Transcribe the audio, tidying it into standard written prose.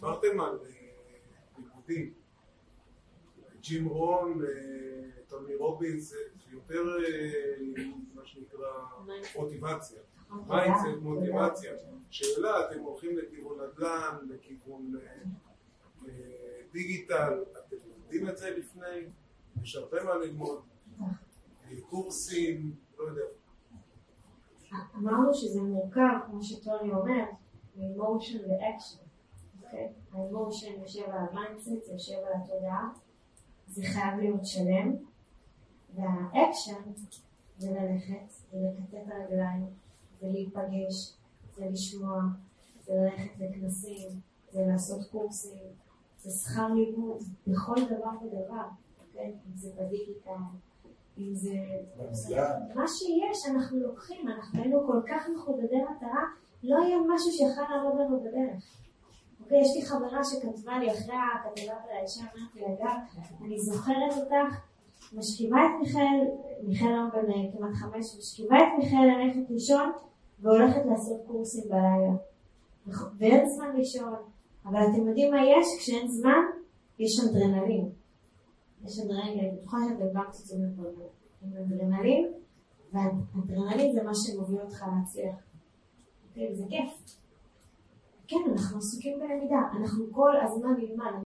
דיברתם על ניגודים, ג'ים רון, טוני רובינס, יותר מה שנקרא מוטיבציה, מיינדסט, מוטיבציה. שאלה, אתם הולכים לכיוון נדל"ן, לכיוון דיגיטל, אתם לומדים את זה לפני, יש הרבה מה ללמוד, קורסים, לא יודע. אמרנו שזה מורכב, כמו שטוני אומר, מ-emotion ו-action, אוקיי? ה-emotion יושב על המיינדסט, יושב על התודעה, זה חייב להיות שלם, והאקשן זה ללכת, זה לקטף הרגליים, זה להיפגש, זה לשמוע, זה ללכת לכנסים, זה לעשות קורסים, זה שכר לימוד, בכל דבר ודבר, אוקיי? אם זה בדיגיטל, אם זה... מה שיש אנחנו לוקחים, אנחנו היינו כל כך מחודדי מטרה, לא יהיה משהו שיכל לעבוד לנו בדרך. אוקיי, יש לי חברה שכתבה לי אחרי הכתבה ולאישה, אמרתי לה, אגב, אני זוכרת אותך, משכיבה את מיכל היום בן כמעט 5, משכיבה את מיכל ללכת לישון והולכת לעשות קורסים בלילה. ואין זמן לישון, אבל אתם יודעים מה יש? כשאין זמן, יש אדרנלין. יש אדרנלין, אני בטוחה שאת בבקצת זה מפרדות. עם אדרנלין, והאדרנלין זה מה שמוביל אותך להצליח. אוקיי, זה כיף. כן, אנחנו עסוקים בלמידה, אנחנו כל הזמן נלמד.